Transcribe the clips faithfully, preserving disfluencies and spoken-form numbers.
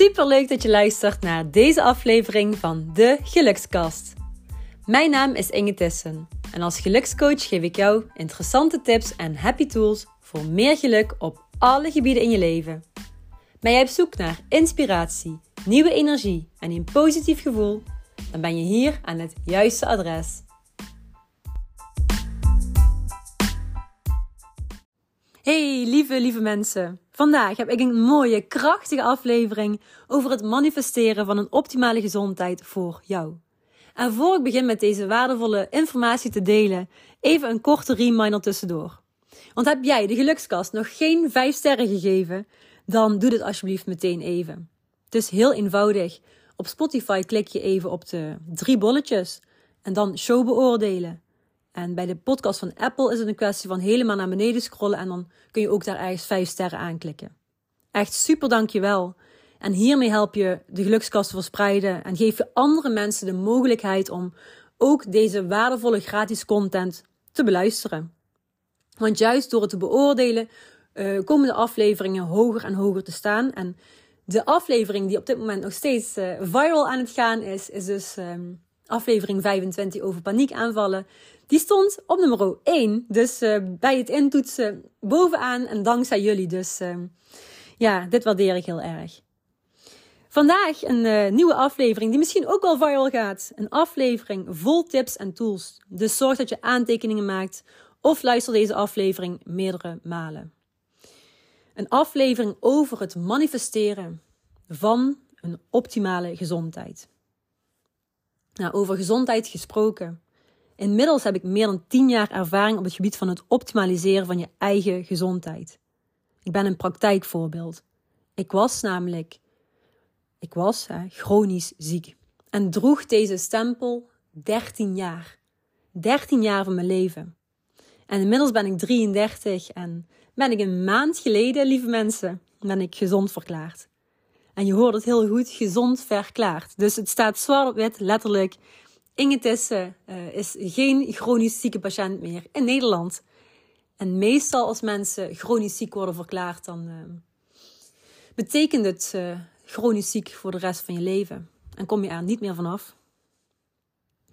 Super leuk dat je luistert naar deze aflevering van De Gelukskast. Mijn naam is Inge Tissen en als gelukscoach geef ik jou interessante tips en happy tools voor meer geluk op alle gebieden in je leven. Ben jij op zoek naar inspiratie, nieuwe energie en een positief gevoel? Dan ben je hier aan het juiste adres. Hey lieve, lieve mensen. Vandaag heb ik een mooie, krachtige aflevering over het manifesteren van een optimale gezondheid voor jou. En voor ik begin met deze waardevolle informatie te delen, even een korte reminder tussendoor. Want heb jij de Gelukskast nog geen vijf sterren gegeven, dan doe dit alsjeblieft meteen even. Het is heel eenvoudig. Op Spotify klik je even op de drie bolletjes en dan show beoordelen. En bij de podcast van Apple is het een kwestie van helemaal naar beneden scrollen en dan kun je ook daar ergens vijf sterren aanklikken. Echt super, dankjewel. En hiermee help je de Gelukskast te verspreiden en geef je andere mensen de mogelijkheid om ook deze waardevolle gratis content te beluisteren. Want juist door het te beoordelen uh, komen de afleveringen hoger en hoger te staan. En de aflevering die op dit moment nog steeds uh, viral aan het gaan is, is dus um, aflevering vijfentwintig over paniekaanvallen. Die stond op nummer één, dus uh, bij het intoetsen bovenaan en dankzij jullie. Dus uh, ja, dit waardeer ik heel erg. Vandaag een uh, nieuwe aflevering die misschien ook wel viral gaat. Een aflevering vol tips en tools. Dus zorg dat je aantekeningen maakt of luister deze aflevering meerdere malen. Een aflevering over het manifesteren van een optimale gezondheid. Nou, over gezondheid gesproken. Inmiddels heb ik meer dan tien jaar ervaring op het gebied van het optimaliseren van je eigen gezondheid. Ik ben een praktijkvoorbeeld. Ik was namelijk ik was, hè, chronisch ziek en droeg deze stempel dertien jaar. dertien jaar van mijn leven. En inmiddels ben ik drieëndertig en ben ik een maand geleden, lieve mensen, ben ik gezond verklaard. En je hoort het heel goed, gezond verklaard. Dus het staat zwart op wit, letterlijk. Inge Tissen uh, is geen chronisch zieke patiënt meer in Nederland. En meestal als mensen chronisch ziek worden verklaard, dan uh, betekent het uh, chronisch ziek voor de rest van je leven. En kom je er niet meer vanaf.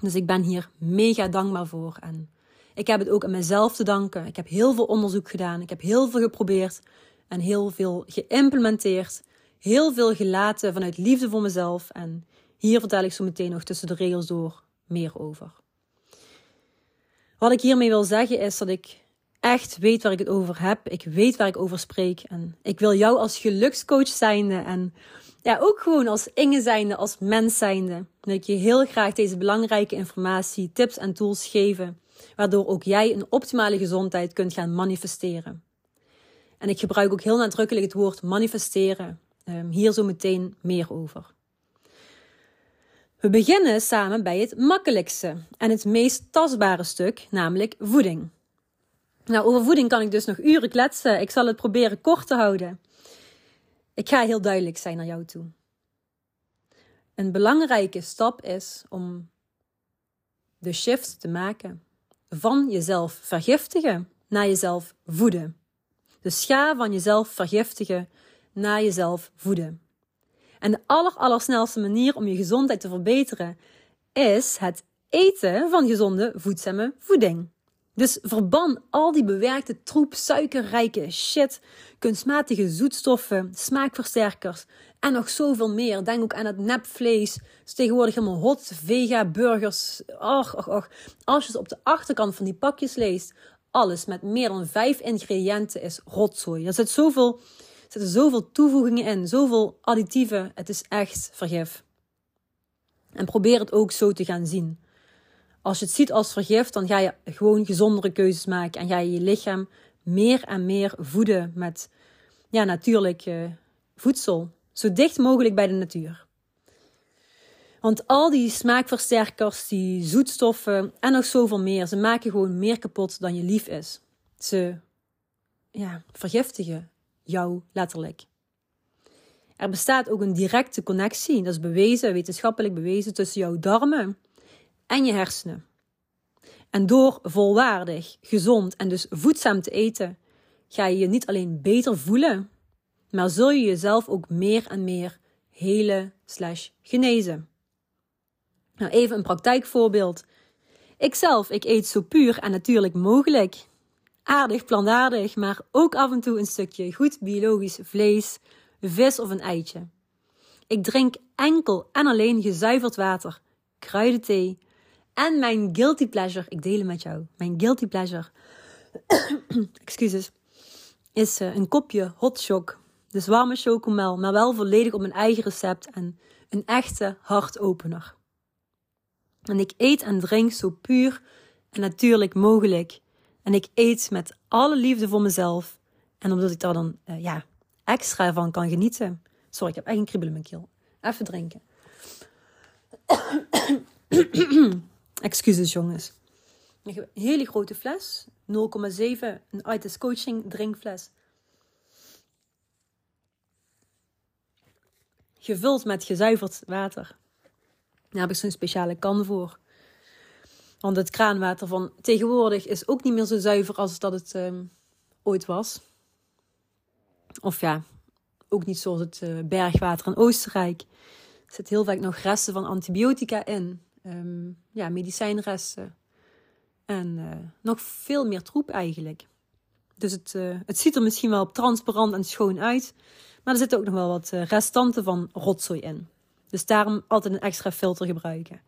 Dus ik ben hier mega dankbaar voor. En ik heb het ook aan mezelf te danken. Ik heb heel veel onderzoek gedaan. Ik heb heel veel geprobeerd en heel veel geïmplementeerd. Heel veel gelaten vanuit liefde voor mezelf. En hier vertel ik zo meteen nog tussen de regels door meer over. Wat ik hiermee wil zeggen is dat ik echt weet waar ik het over heb. Ik weet waar ik over spreek. En ik wil jou als gelukscoach zijnde en ja, ook gewoon als Inge zijnde, als mens zijnde. Wil ik je heel graag deze belangrijke informatie, tips en tools geven. Waardoor ook jij een optimale gezondheid kunt gaan manifesteren. En ik gebruik ook heel nadrukkelijk het woord manifesteren. Um, hier zo meteen meer over. We beginnen samen bij het makkelijkste en het meest tastbare stuk, namelijk voeding. Nou, over voeding kan ik dus nog uren kletsen. Ik zal het proberen kort te houden. Ik ga heel duidelijk zijn naar jou toe. Een belangrijke stap is om de shift te maken van jezelf vergiftigen naar jezelf voeden. Dus ga van jezelf vergiftigen naar jezelf voeden. En de aller, allersnelste manier om je gezondheid te verbeteren is het eten van gezonde, voedzame voeding. Dus verban al die bewerkte troep, suikerrijke shit, kunstmatige zoetstoffen, smaakversterkers en nog zoveel meer. Denk ook aan het nepvlees. Het is tegenwoordig helemaal hot, vega, burgers. Och, och, och. Als je het op de achterkant van die pakjes leest, alles met meer dan vijf ingrediënten is rotzooi. Er zit zoveel... Er zitten zoveel toevoegingen in, zoveel additieven. Het is echt vergif. En probeer het ook zo te gaan zien. Als je het ziet als vergif, dan ga je gewoon gezondere keuzes maken. En ga je je lichaam meer en meer voeden met ja, natuurlijk uh, voedsel. Zo dicht mogelijk bij de natuur. Want al die smaakversterkers, die zoetstoffen en nog zoveel meer. Ze maken gewoon meer kapot dan je lief is. Ze ja, vergiftigen jou letterlijk. Er bestaat ook een directe connectie, dat is bewezen, wetenschappelijk bewezen, tussen jouw darmen en je hersenen. En door volwaardig, gezond en dus voedzaam te eten, ga je je niet alleen beter voelen, maar zul je jezelf ook meer en meer helen slash genezen. Nou, even een praktijkvoorbeeld. Ikzelf, ik eet zo puur en natuurlijk mogelijk. Aardig, plantaardig, maar ook af en toe een stukje goed biologisch vlees, vis of een eitje. Ik drink enkel en alleen gezuiverd water, kruidenthee en mijn guilty pleasure, ik deel hem met jou, mijn guilty pleasure, excuses, is een kopje hot choc. Dus warme chocomel, maar wel volledig op mijn eigen recept en een echte hartopener. En ik eet en drink zo puur en natuurlijk mogelijk. En ik eet met alle liefde voor mezelf. En omdat ik daar dan uh, ja, extra van kan genieten. Sorry, ik heb echt een kriebel in mijn keel. Even drinken. Excuses jongens. Ik heb een hele grote fles. nul komma zeven, een Itis Coaching drinkfles. Gevuld met gezuiverd water. Daar heb ik zo'n speciale kan voor. Want het kraanwater van tegenwoordig is ook niet meer zo zuiver als dat het um, ooit was. Of ja, ook niet zoals het uh, bergwater in Oostenrijk. Er zitten heel vaak nog resten van antibiotica in. Um, ja, medicijnresten. En uh, nog veel meer troep eigenlijk. Dus het, uh, het ziet er misschien wel transparant en schoon uit. Maar er zitten ook nog wel wat uh, restanten van rotzooi in. Dus daarom altijd een extra filter gebruiken.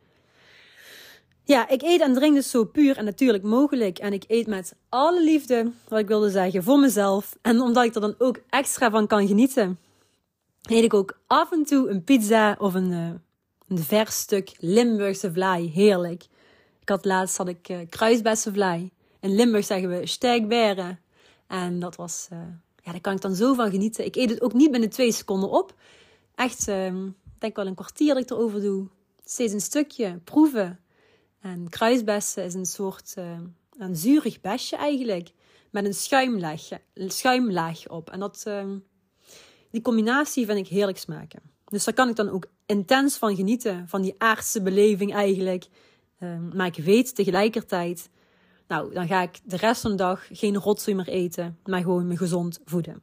Ja, ik eet en drink dus zo puur en natuurlijk mogelijk. En ik eet met alle liefde, wat ik wilde zeggen, voor mezelf. En omdat ik er dan ook extra van kan genieten, eet ik ook af en toe een pizza of een, uh, een vers stuk Limburgse vlaai. Heerlijk. Ik had laatst had ik uh, kruisbessenvlaai. In Limburg zeggen we stijgberen. En dat was, uh, ja, daar kan ik dan zo van genieten. Ik eet het ook niet binnen twee seconden op. Echt, uh, ik denk wel een kwartier dat ik erover doe. Steeds een stukje, proeven. En kruisbessen is een soort uh, een zuurig besje eigenlijk. Met een schuimlaag, schuimlaag op. En dat, uh, die combinatie vind ik heerlijk smaken. Dus daar kan ik dan ook intens van genieten. Van die aardse beleving eigenlijk. Uh, maar ik weet tegelijkertijd, nou, dan ga ik de rest van de dag geen rotzooi meer eten. Maar gewoon me gezond voeden.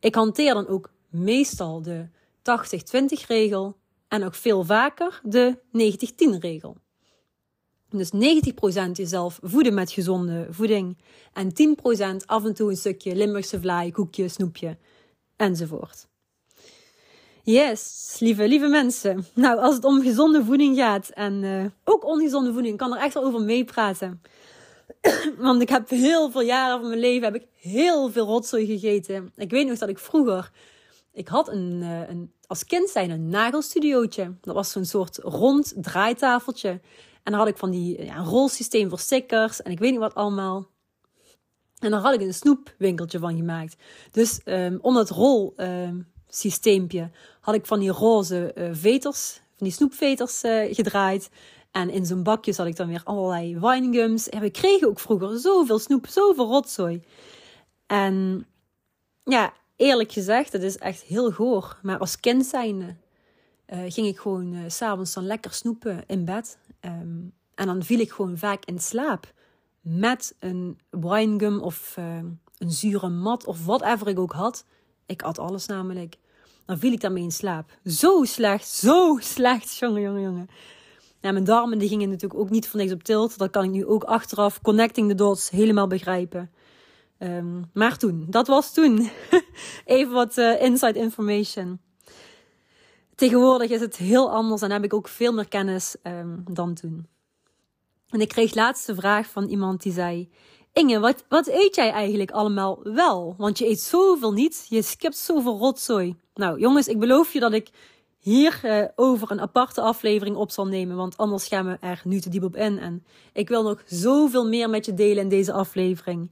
Ik hanteer dan ook meestal de tachtig twintig regel en ook veel vaker de negentig tien regel. Dus negentig procent jezelf voeden met gezonde voeding en tien procent af en toe een stukje Limburgse vlaai, koekje, snoepje enzovoort. Yes, lieve, lieve mensen. Nou, als het om gezonde voeding gaat en uh, ook ongezonde voeding, kan er echt wel over meepraten. Want ik heb heel veel jaren van mijn leven heb ik heel veel rotzooi gegeten. Ik weet nog dat ik vroeger... Ik had een, een, als kind zijn een nagelstudiootje. Dat was zo'n soort rond draaitafeltje. En dan had ik van die ja, een rolsysteem voor stickers. En ik weet niet wat allemaal. En daar had ik een snoepwinkeltje van gemaakt. Dus um, om dat rolsysteempje um, had ik van die roze uh, veters, van die snoepveters uh, gedraaid. En in zo'n bakje zat ik dan weer allerlei winegums. En we kregen ook vroeger zoveel snoep, zoveel rotzooi. En ja... Eerlijk gezegd, dat is echt heel goor. Maar als kind zijnde uh, ging ik gewoon uh, 's avonds dan lekker snoepen in bed. Um, en dan viel ik gewoon vaak in slaap. Met een winegum of uh, een zure mat of whatever ik ook had. Ik at alles namelijk. Dan viel ik daarmee in slaap. Zo slecht, zo slecht, jongen, jongen, jongen. Ja, mijn darmen die gingen natuurlijk ook niet voor niks op tilt. Dat kan ik nu ook achteraf, connecting the dots, helemaal begrijpen. Um, maar toen, dat was toen. Even wat uh, inside information. Tegenwoordig is het heel anders en heb ik ook veel meer kennis um, dan toen. En ik kreeg laatst de vraag van iemand die zei... Inge, wat, wat eet jij eigenlijk allemaal wel? Want je eet zoveel niet, je skipt zoveel rotzooi. Nou jongens, ik beloof je dat ik hier uh, over een aparte aflevering op zal nemen. Want anders gaan we er nu te diep op in. En ik wil nog zoveel meer met je delen in deze aflevering.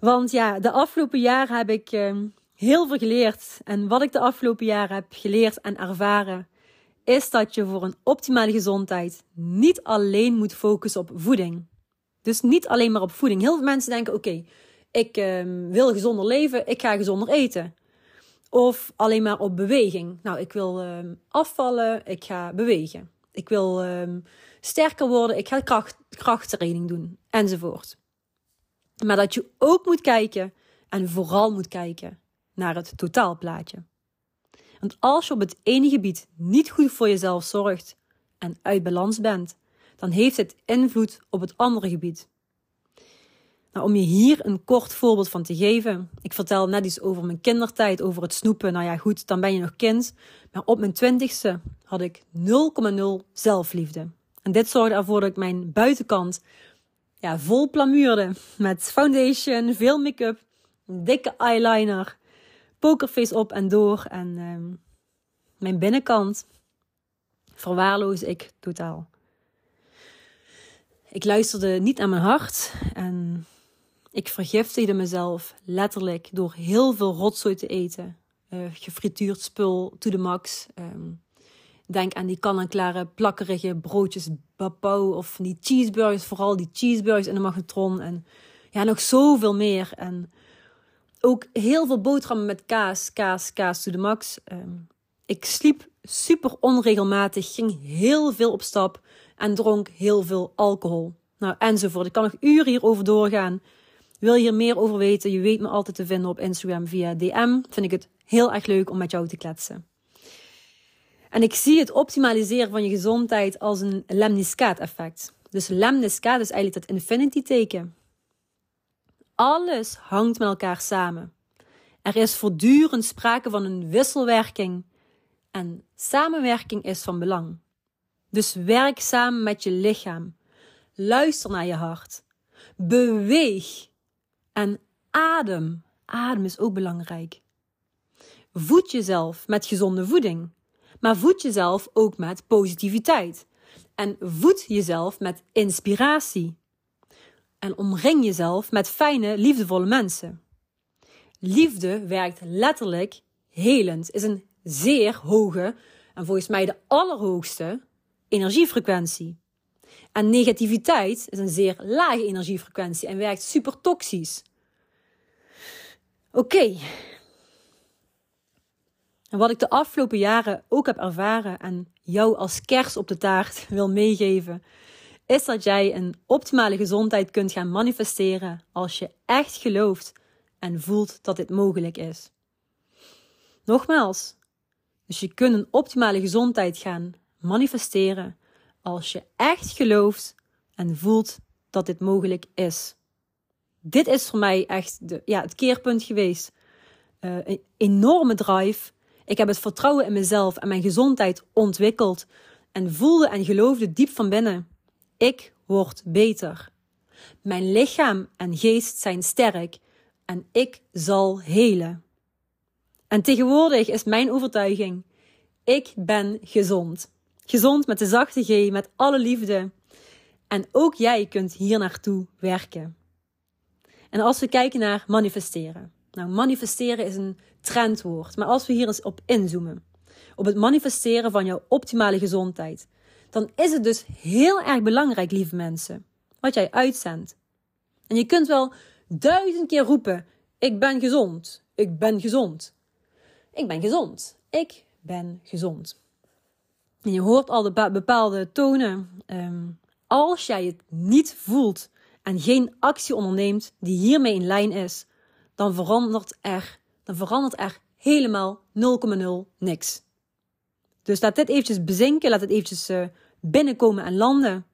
Want ja, de afgelopen jaren heb ik uh, heel veel geleerd. En wat ik de afgelopen jaren heb geleerd en ervaren... is dat je voor een optimale gezondheid niet alleen moet focussen op voeding. Dus niet alleen maar op voeding. Heel veel mensen denken, oké, okay, ik uh, wil gezonder leven, ik ga gezonder eten. Of alleen maar op beweging. Nou, ik wil uh, afvallen, ik ga bewegen. Ik wil uh, sterker worden, ik ga kracht, krachttraining doen, enzovoort. Maar dat je ook moet kijken en vooral moet kijken naar het totaalplaatje. Want als je op het ene gebied niet goed voor jezelf zorgt en uit balans bent, dan heeft het invloed op het andere gebied. Nou, om je hier een kort voorbeeld van te geven. Ik vertel net iets over mijn kindertijd, over het snoepen. Nou ja, goed, dan ben je nog kind. Maar op mijn twintigste had ik nul komma nul zelfliefde. En dit zorgde ervoor dat ik mijn buitenkant ja, vol plamuurde. Met foundation, veel make-up, dikke eyeliner, pokerface op en door. En uh, mijn binnenkant verwaarloos ik totaal. Ik luisterde niet naar mijn hart en ik vergiftigde mezelf letterlijk door heel veel rotzooi te eten. Uh, gefrituurd spul, to the max. Um, denk aan die kan-en-klare, plakkerige broodjes bapau of die cheeseburgers, vooral die cheeseburgers in de magnetron. En ja, nog zoveel meer. En ook heel veel boterhammen met kaas, kaas, kaas to the max. Um, ik sliep super onregelmatig, ging heel veel op stap. En dronk heel veel alcohol. Nou, enzovoort. Ik kan nog uren hierover doorgaan. Wil je hier meer over weten? Je weet me altijd te vinden op Instagram via D M. Vind ik het heel erg leuk om met jou te kletsen. En ik zie het optimaliseren van je gezondheid als een lemniscaateffect. Dus lemniscaat is eigenlijk dat infinity teken. Alles hangt met elkaar samen. Er is voortdurend sprake van een wisselwerking. En samenwerking is van belang. Dus werk samen met je lichaam. Luister naar je hart. Beweeg. En adem. Adem is ook belangrijk. Voed jezelf met gezonde voeding. Maar voed jezelf ook met positiviteit. En voed jezelf met inspiratie. En omring jezelf met fijne, liefdevolle mensen. Liefde werkt letterlijk helend. Is een zeer hoge, en volgens mij de allerhoogste, energiefrequentie. En negativiteit is een zeer lage energiefrequentie en werkt super toxisch. Oké. Okay. En wat ik de afgelopen jaren ook heb ervaren en jou als kers op de taart wil meegeven, is dat jij een optimale gezondheid kunt gaan manifesteren als je echt gelooft en voelt dat dit mogelijk is. Nogmaals, dus je kunt een optimale gezondheid gaan manifesteren als je echt gelooft en voelt dat dit mogelijk is. Dit is voor mij echt de, ja, het keerpunt geweest. Uh, een enorme drive. Ik heb het vertrouwen in mezelf en mijn gezondheid ontwikkeld. En voelde en geloofde diep van binnen. Ik word beter. Mijn lichaam en geest zijn sterk. En ik zal helen. En tegenwoordig is mijn overtuiging. Ik ben gezond. Gezond met de zachte G, met alle liefde. En ook jij kunt hier naartoe werken. En als we kijken naar manifesteren. Nou, manifesteren is een trendwoord. Maar als we hier eens op inzoomen. Op het manifesteren van jouw optimale gezondheid. Dan is het dus heel erg belangrijk, lieve mensen. Wat jij uitzendt. En je kunt wel duizend keer roepen. Ik ben gezond. Ik ben gezond. Ik ben gezond. Ik ben gezond. En je hoort al de bepaalde tonen. Um, als jij het niet voelt en geen actie onderneemt die hiermee in lijn is, dan verandert er, dan verandert er helemaal nul komma nul niks. Dus laat dit eventjes bezinken, laat het eventjes uh, binnenkomen en landen.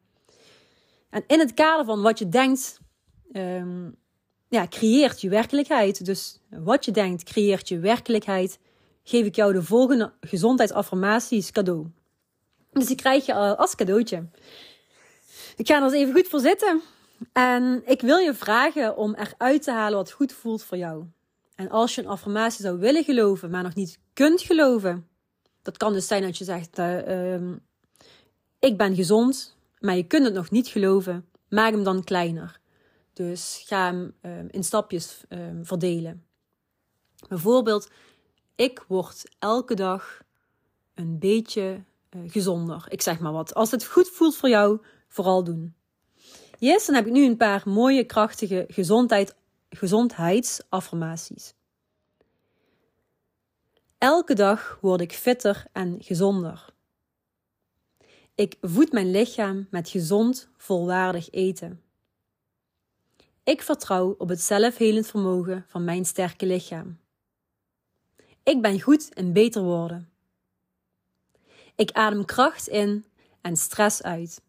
En in het kader van wat je denkt, um, ja, creëert je werkelijkheid. Dus wat je denkt, creëert je werkelijkheid. Geef ik jou de volgende gezondheidsaffirmaties cadeau. Dus die krijg je als cadeautje. Ik ga er eens even goed voor zitten. En ik wil je vragen om eruit te halen wat goed voelt voor jou. En als je een affirmatie zou willen geloven, maar nog niet kunt geloven. Dat kan dus zijn dat je zegt, uh, uh, ik ben gezond, maar je kunt het nog niet geloven. Maak hem dan kleiner. Dus ga hem uh, in stapjes uh, verdelen. Bijvoorbeeld, ik word elke dag een beetje gezonder. Ik zeg maar wat. Als het goed voelt voor jou, vooral doen. Yes, dan heb ik nu een paar mooie, krachtige gezondheid, gezondheidsaffirmaties. Elke dag word ik fitter en gezonder. Ik voed mijn lichaam met gezond, volwaardig eten. Ik vertrouw op het zelfhelend vermogen van mijn sterke lichaam. Ik ben goed in beter worden. Ik adem kracht in en stress uit.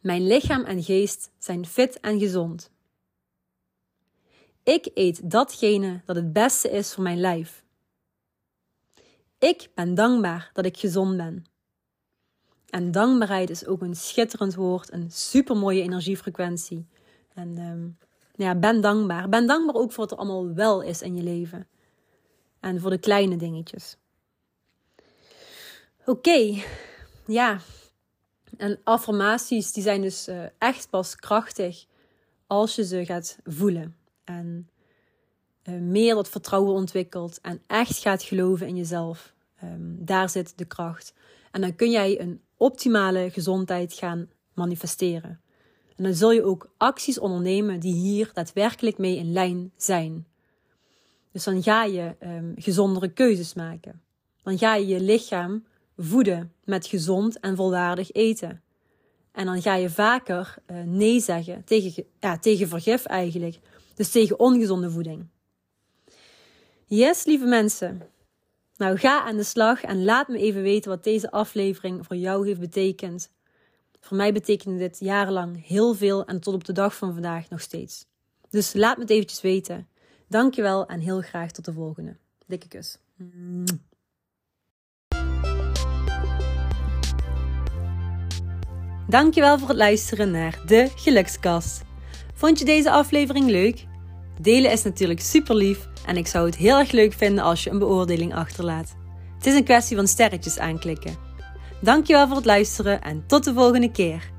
Mijn lichaam en geest zijn fit en gezond. Ik eet datgene dat het beste is voor mijn lijf. Ik ben dankbaar dat ik gezond ben. En dankbaarheid is ook een schitterend woord, een supermooie energiefrequentie. En um, ja, ben dankbaar. Ben dankbaar ook voor wat er allemaal wel is in je leven. En voor de kleine dingetjes. Oké, okay. ja. En affirmaties die zijn dus uh, echt pas krachtig als je ze gaat voelen. En uh, meer dat vertrouwen ontwikkelt en echt gaat geloven in jezelf. Um, daar zit de kracht. En dan kun jij een optimale gezondheid gaan manifesteren. En dan zul je ook acties ondernemen die hier daadwerkelijk mee in lijn zijn. Dus dan ga je um, gezondere keuzes maken. Dan ga je je lichaam voeden met gezond en volwaardig eten. En dan ga je vaker uh, nee zeggen tegen, ja, tegen vergif eigenlijk. Dus tegen ongezonde voeding. Yes, lieve mensen. Nou, ga aan de slag en laat me even weten wat deze aflevering voor jou heeft betekend. Voor mij betekende dit jarenlang heel veel en tot op de dag van vandaag nog steeds. Dus laat me het eventjes weten. Dankjewel en heel graag tot de volgende. Dikke kus. Dankjewel voor het luisteren naar De Gelukskast. Vond je deze aflevering leuk? Delen is natuurlijk super lief en ik zou het heel erg leuk vinden als je een beoordeling achterlaat. Het is een kwestie van sterretjes aanklikken. Dankjewel voor het luisteren en tot de volgende keer.